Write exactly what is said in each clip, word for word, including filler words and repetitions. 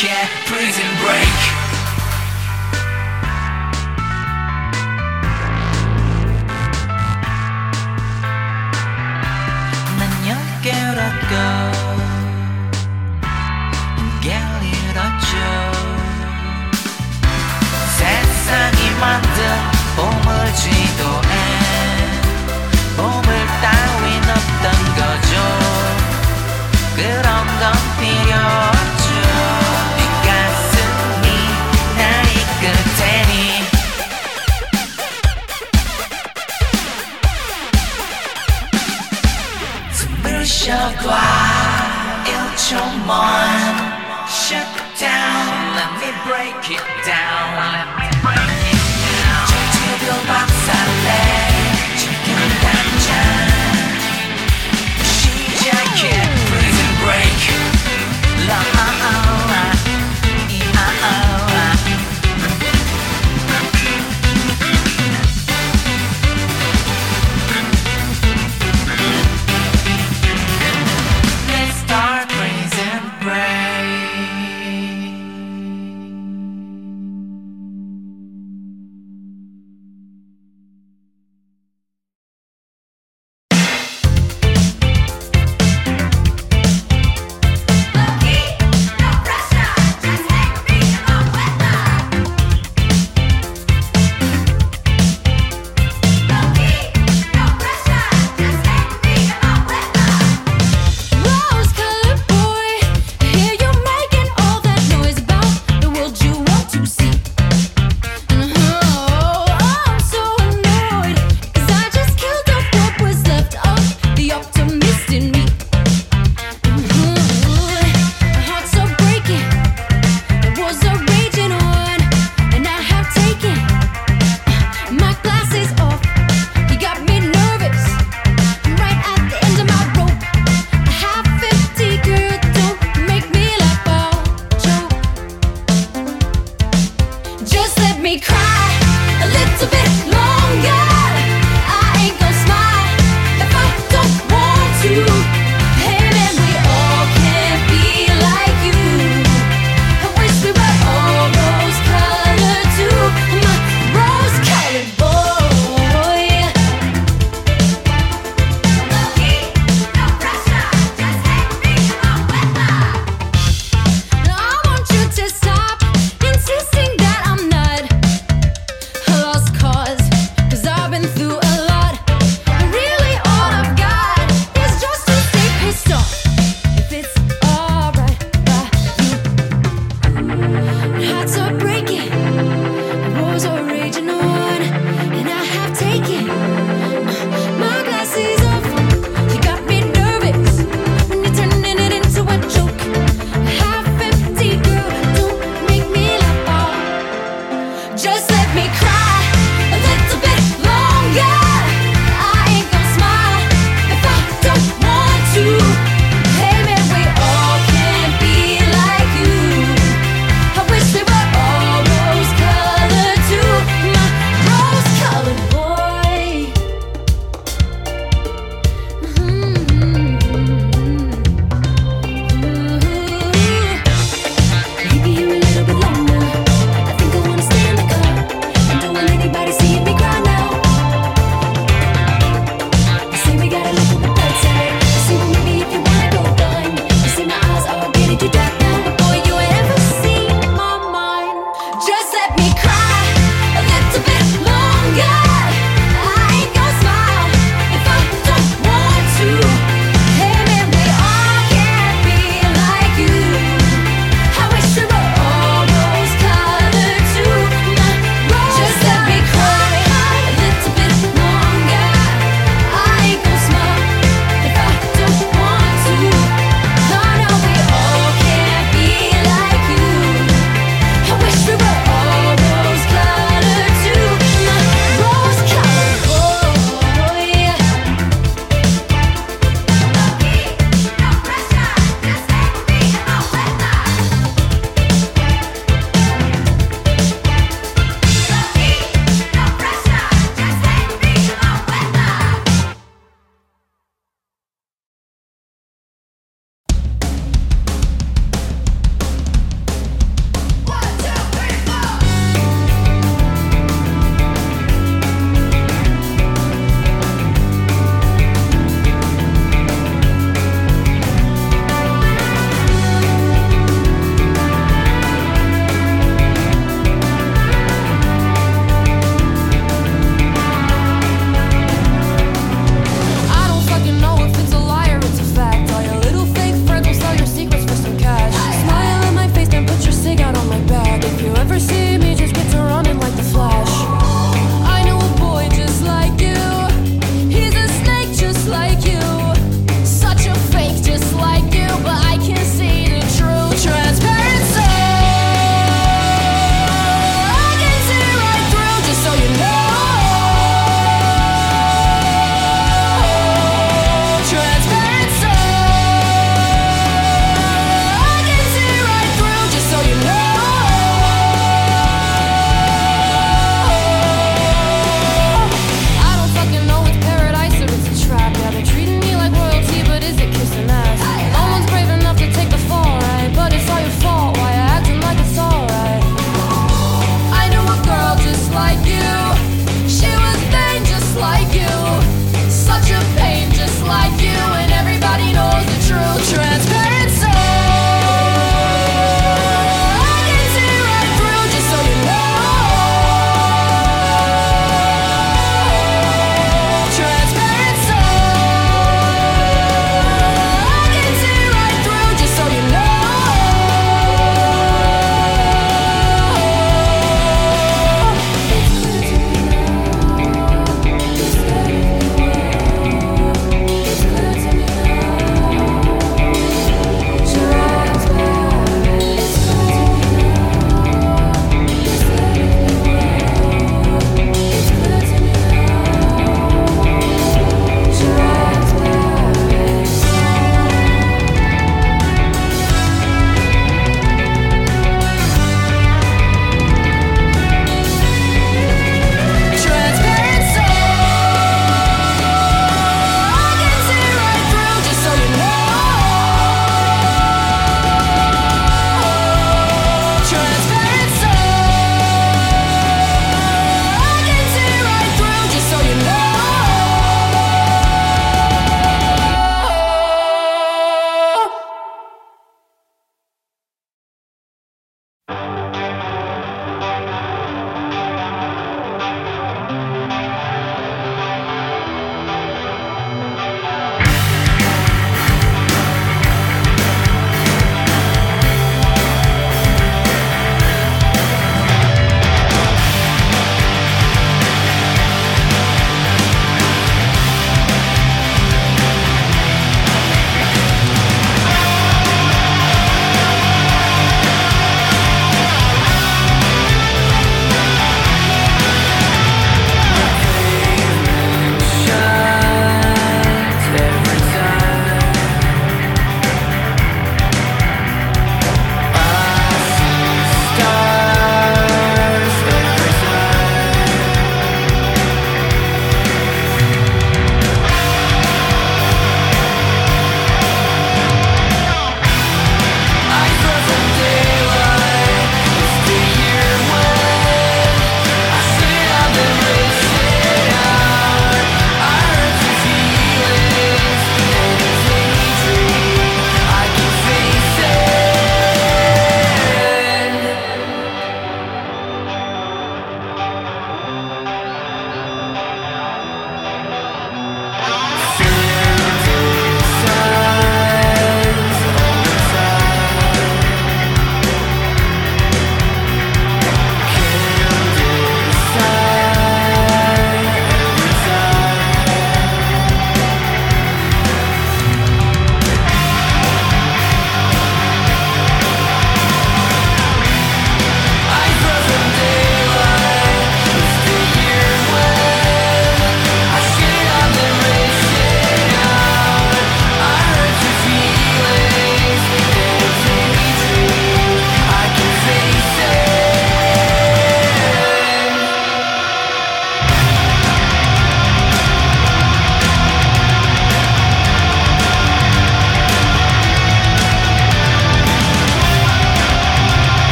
break, yeah, prison break. Go 깨어났죠. 세상이 만든 보물 지도에 보물 따윈 없던 거죠. 그런 건 필요 없죠. 네 가슴이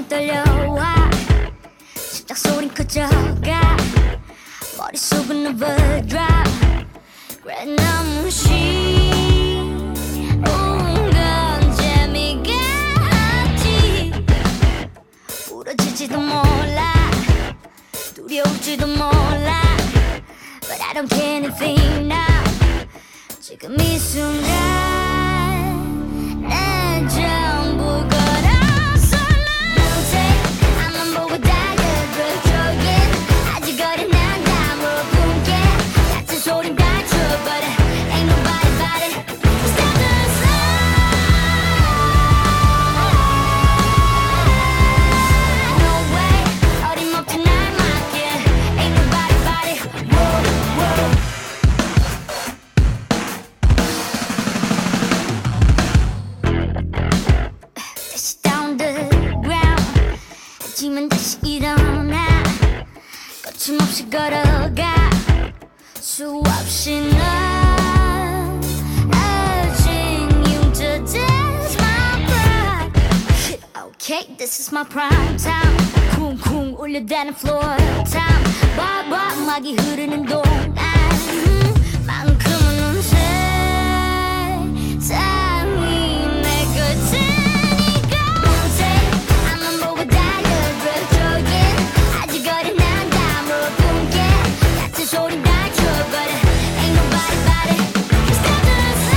가슴이 떨려와 심장 소린 커져가 머릿속은 overdrive 그래 너무 쉬운 건 재미가 없지 부러질지도 몰라 두려울지도 몰라 But I don't care anything now 지금 이 순간 난 전부 걸어가 수없이 넘어진 you just is my pride Okay, this is my prime time 쿵쿵 울려대는 floor time 봐봐 음악이 흐르는 동안 음, 만큼은 온 세상이 내 것이니까 앞만 보고 달려들어 yeah 아직 어린 난 다물어 소리 다 줘, but ain't nobody about it. Can't stop the sun.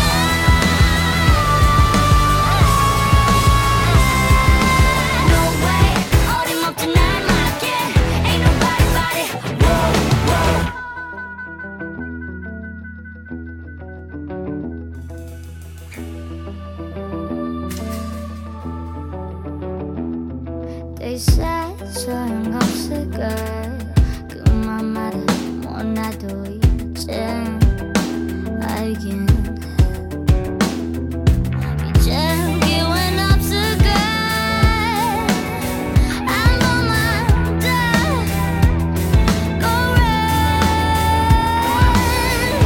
No way, 어림없지 날 맞게. Ain't nobody about it. Whoa, whoa. They said 소용없을걸 그만 말해. 나도 이제 알긴 이제 기회는 없을걸 아무만 더 go run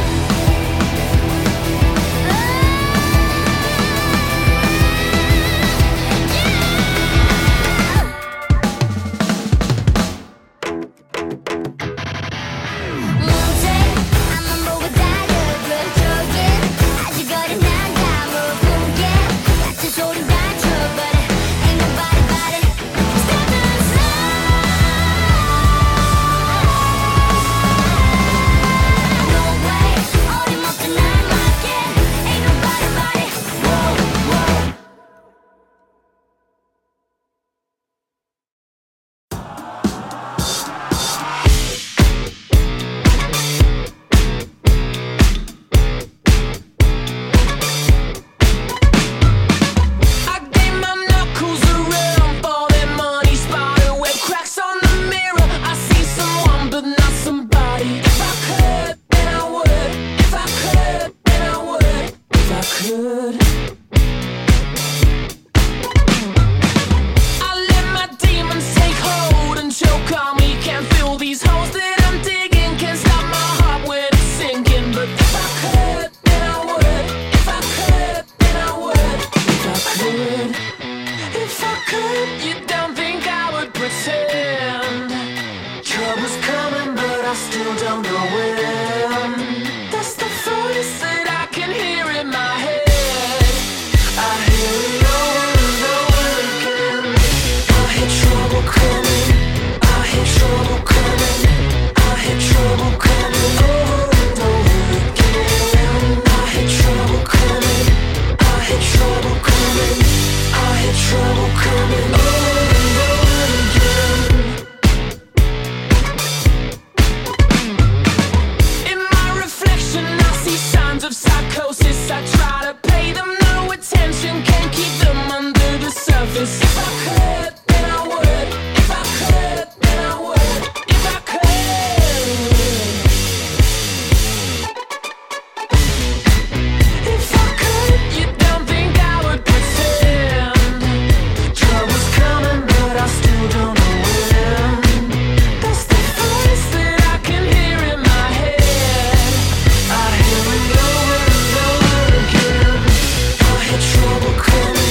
Trouble coming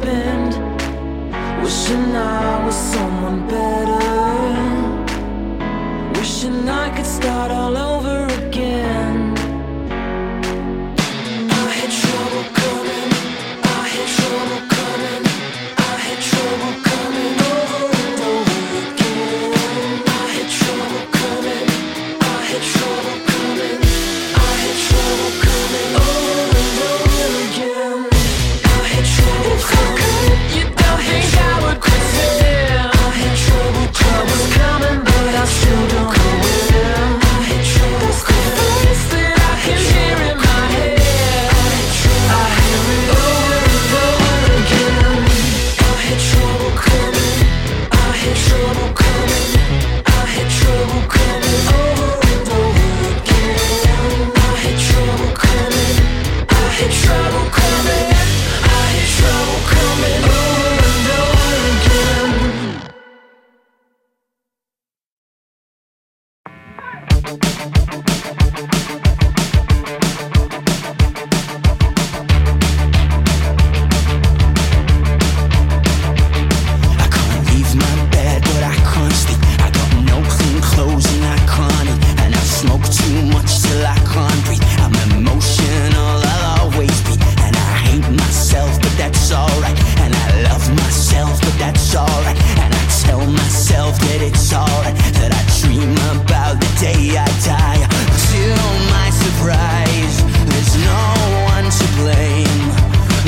spend wishing I was someone better, wishing I could start all over again. I had trouble coming, I had trouble coming, I had trouble coming over and over again. I had trouble coming, I had trouble coming, I had trouble coming over and over again. I had trouble coming, you don't think I would quit there. I had trouble, trouble coming, but I still don't know where. I had trouble coming, it's that I can hear in my head. I hear it over and over again. I had trouble coming, I had trouble coming, I had trouble coming over and over again. I had trouble coming, I had trouble coming, I had trouble coming over and over again. I can't leave my bed, but I can't sleep. I got no clean clothes and I can't eat. And I smoke too much till I can't breathe. I'm emotional, I'll always be. And I hate myself, but that's alright. And I love myself, but that's alright. And I tell myself that it's alright. That I dream about the day I die. To my surprise, there's no one to blame.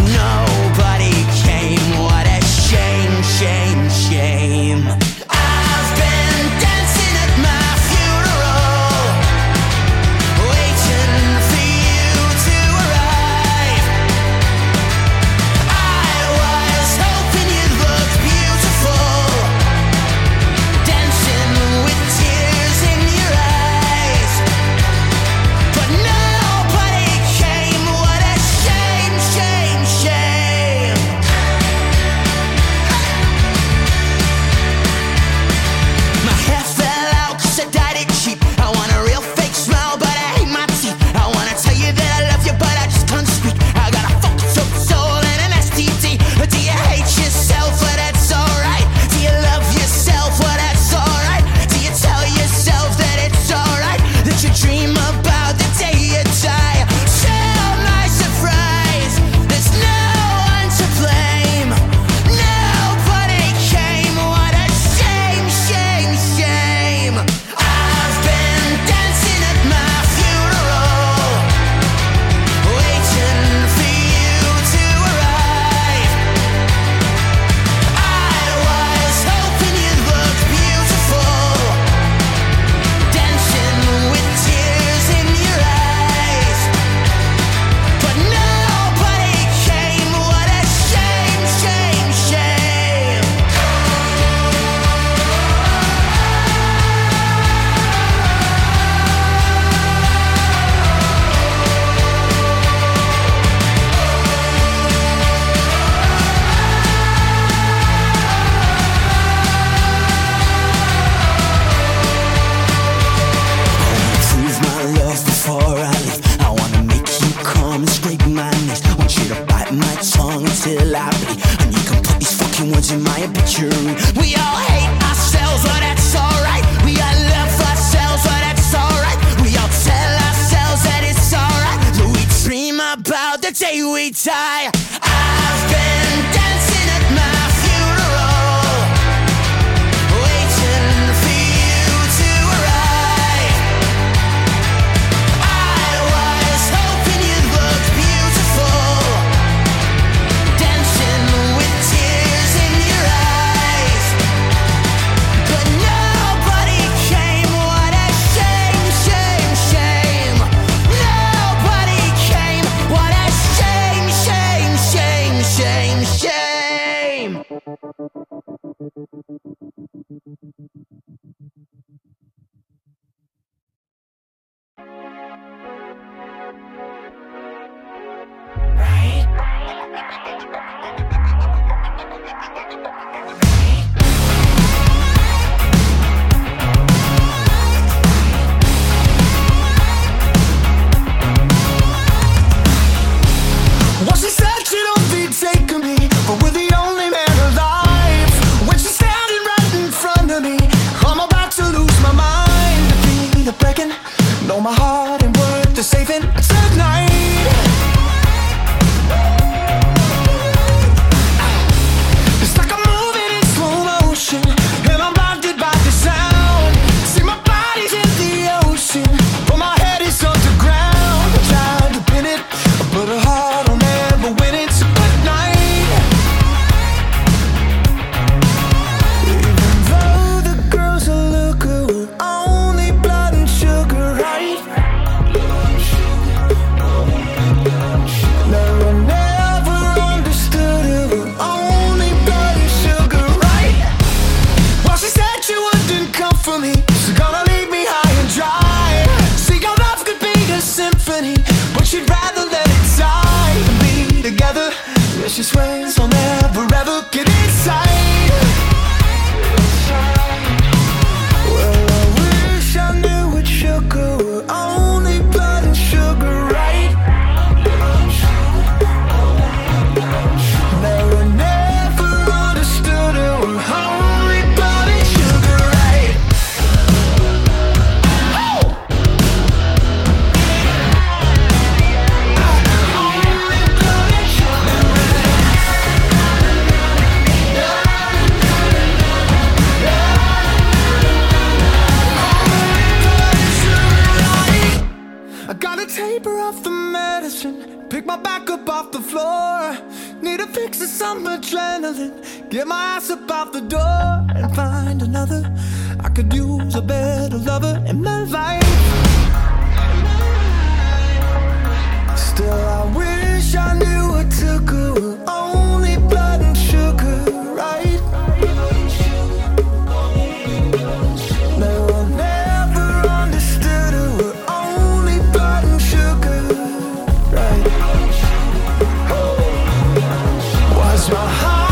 Nobody came, what a shame, shame, shame. I've been dancing at my funeral, waiting for you to arrive. I was hoping you'd look beautiful, dancing with tears in your eyes. But nobody came, what a shame, shame, shame. My hair fell out cause I dyed it cheap. I want a real fake smile but I hate my teeth. I wanna tell you that I love you but I just can't speak. I got a fucked up soul and an S T D. Do you hate yourself? Well that's alright. Do you love yourself? Well that's alright. Do you tell yourself that it's alright? That you dream about the day you die. To my surprise, there's no one to blame. Nobody came, what a shame, shame, shame. I've been dancing at my funeral, waiting for you to arrive. I was hoping you'd look beautiful, dancing with tears in your eyes. But nobody came, what a shame, shame, shame. Prove my love before I leave. I wanna make you come and scrape my knees. Want you to bite my tongue until I bleed. And you can put these fucking words in my obituary. We all hate ourselves, but that's alright. We all love ourselves, but that's alright. We all tell ourselves that it's alright. But we dream about the day we die. I've been dancing at my funeral, waiting for you to arrive. I was hoping you'd look beautiful, dancing with tears in your eyes. But nobody came, what a shame, shame, shame. Nobody came, what a shame, shame, shame, shame, shame. Was she said she don't be taking me, but with the adrenaline, get my ass up out the door and find another. I could use a better lover in my life. Still I wish I knew it took her only blood and sugar, right? No, I never understood her only blood and sugar, right? Oh. Was my heart ha.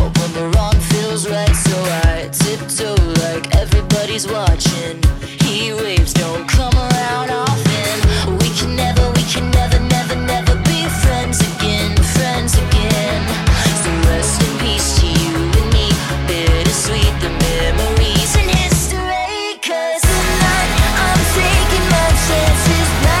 hope when the wrong feels right. So I tiptoe like everybody's watching. Heat waves don't come around often. We can never, we can never, never, never be friends again, friends again. So rest in peace to you and me. Bittersweet, the memories in history. Cause tonight I'm taking my chances. You're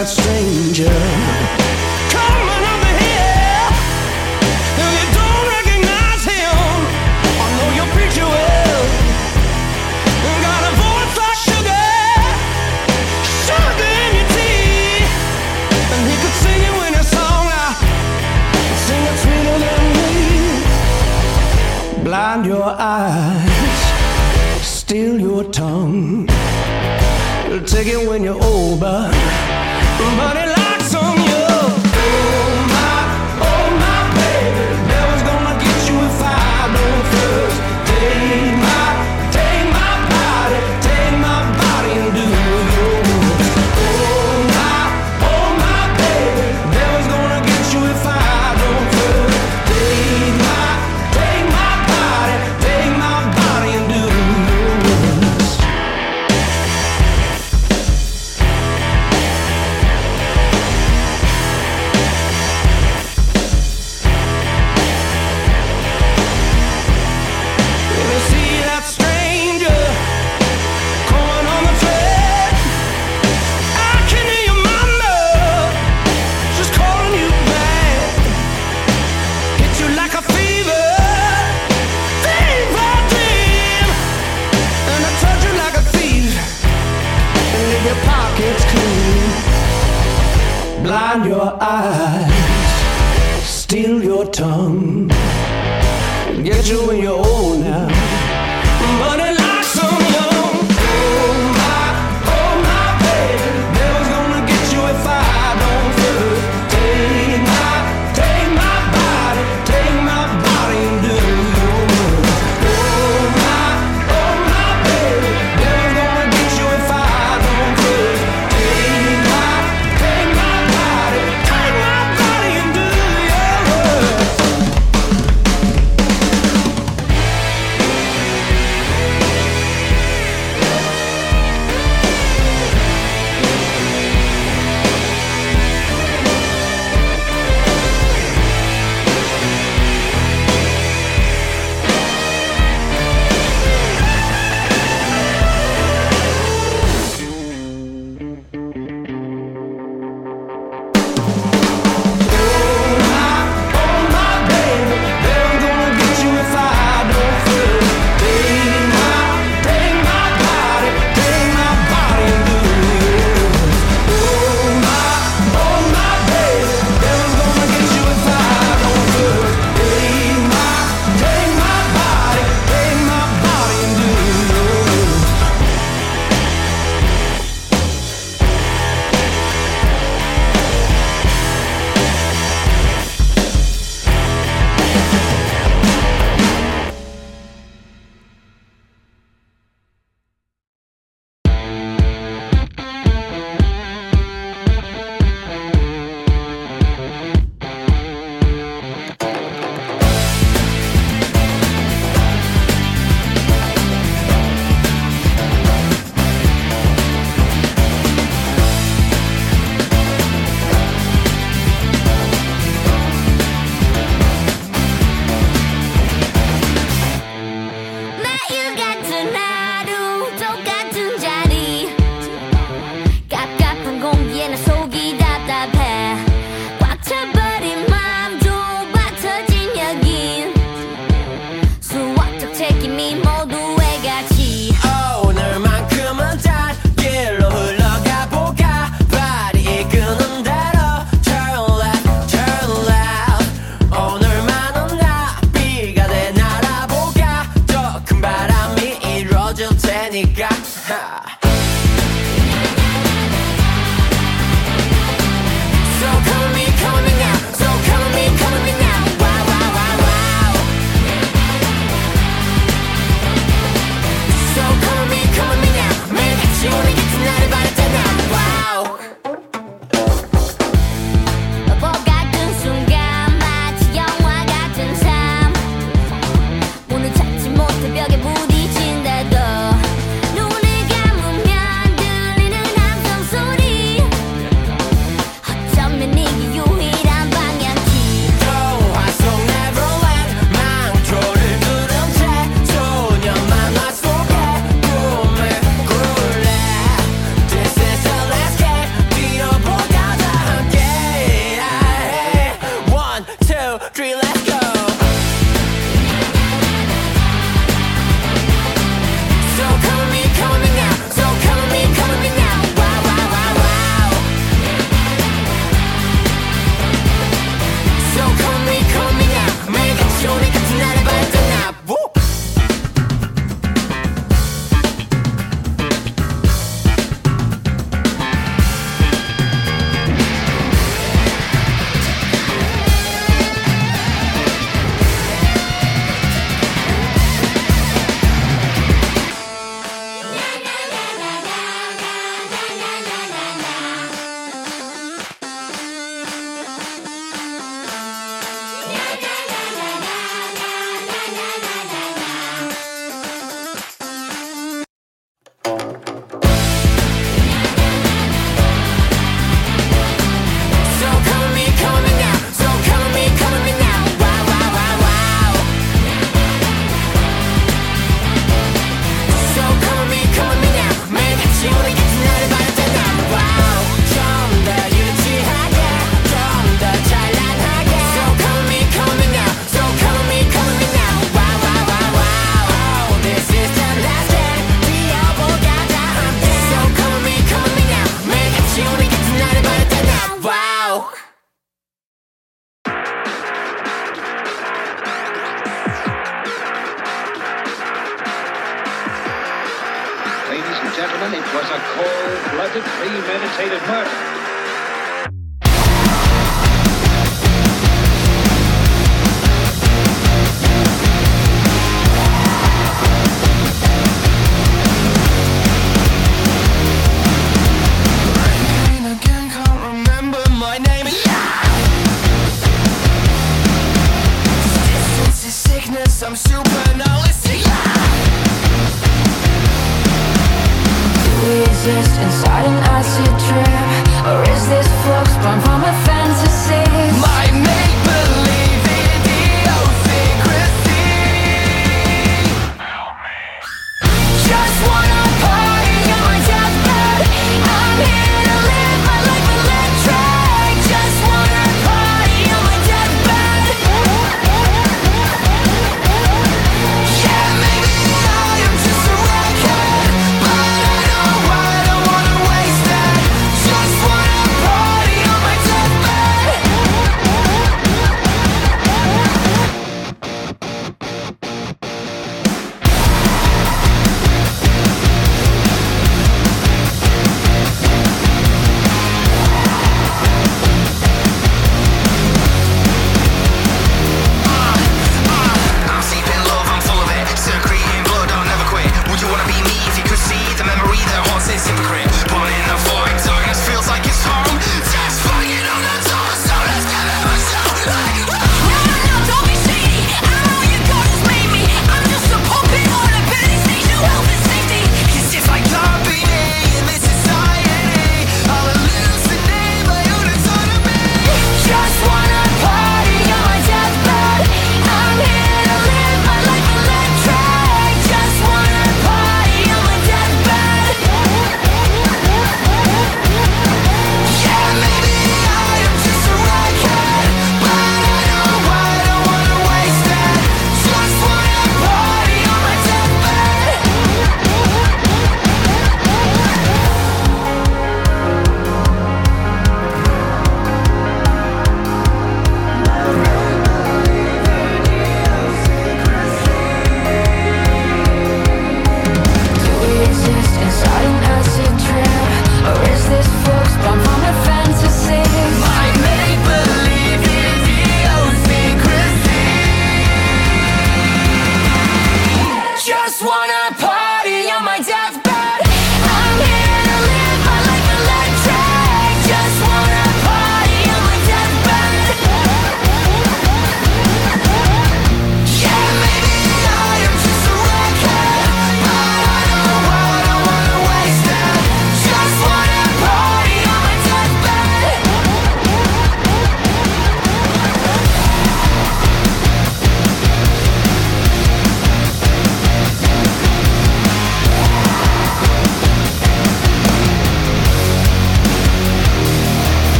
outside stranger. Blind your eyes, steal your tongue. You'll take it when you're old, but run it like some young. Oh my, oh my baby, devil's gonna get you if I don't first take my, take my body, take my body and do yours. Oh my, oh my baby, devil's gonna get you if I don't first take my. Blind your eyes, steal your tongue, get you when you're old now, running like some young. Oh my, oh my baby, devil's gonna get you if I don't first take my, take my body, take my body and do yours. Oh my, oh my baby, devil's gonna get you if I don't first take my, take my. It was a cold-blooded, premeditated murder. I'm super nihilistic. Do we exist inside an acid trip, or is this flux born from a fantasy? My make-believe idiosyncrasy. Help me. Just wanna party on my deathbed. I'm here to live my life electric. Just wanna party on my deathbed. What?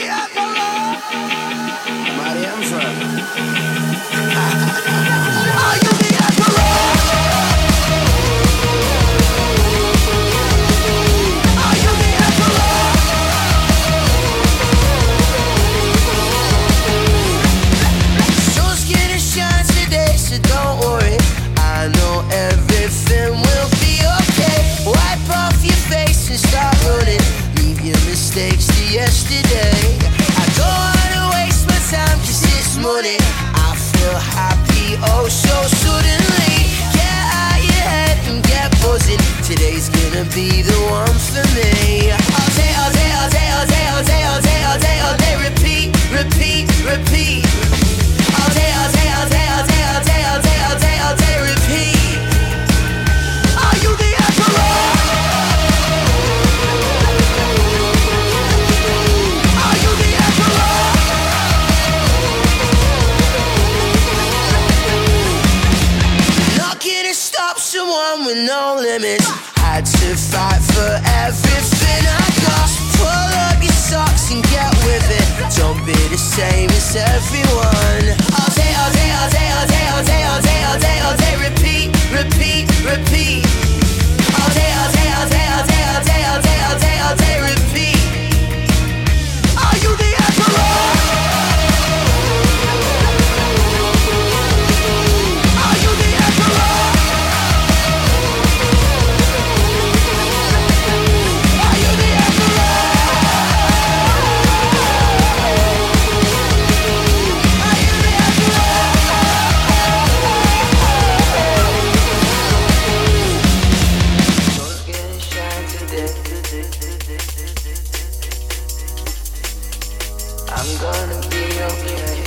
I'm gonna be okay.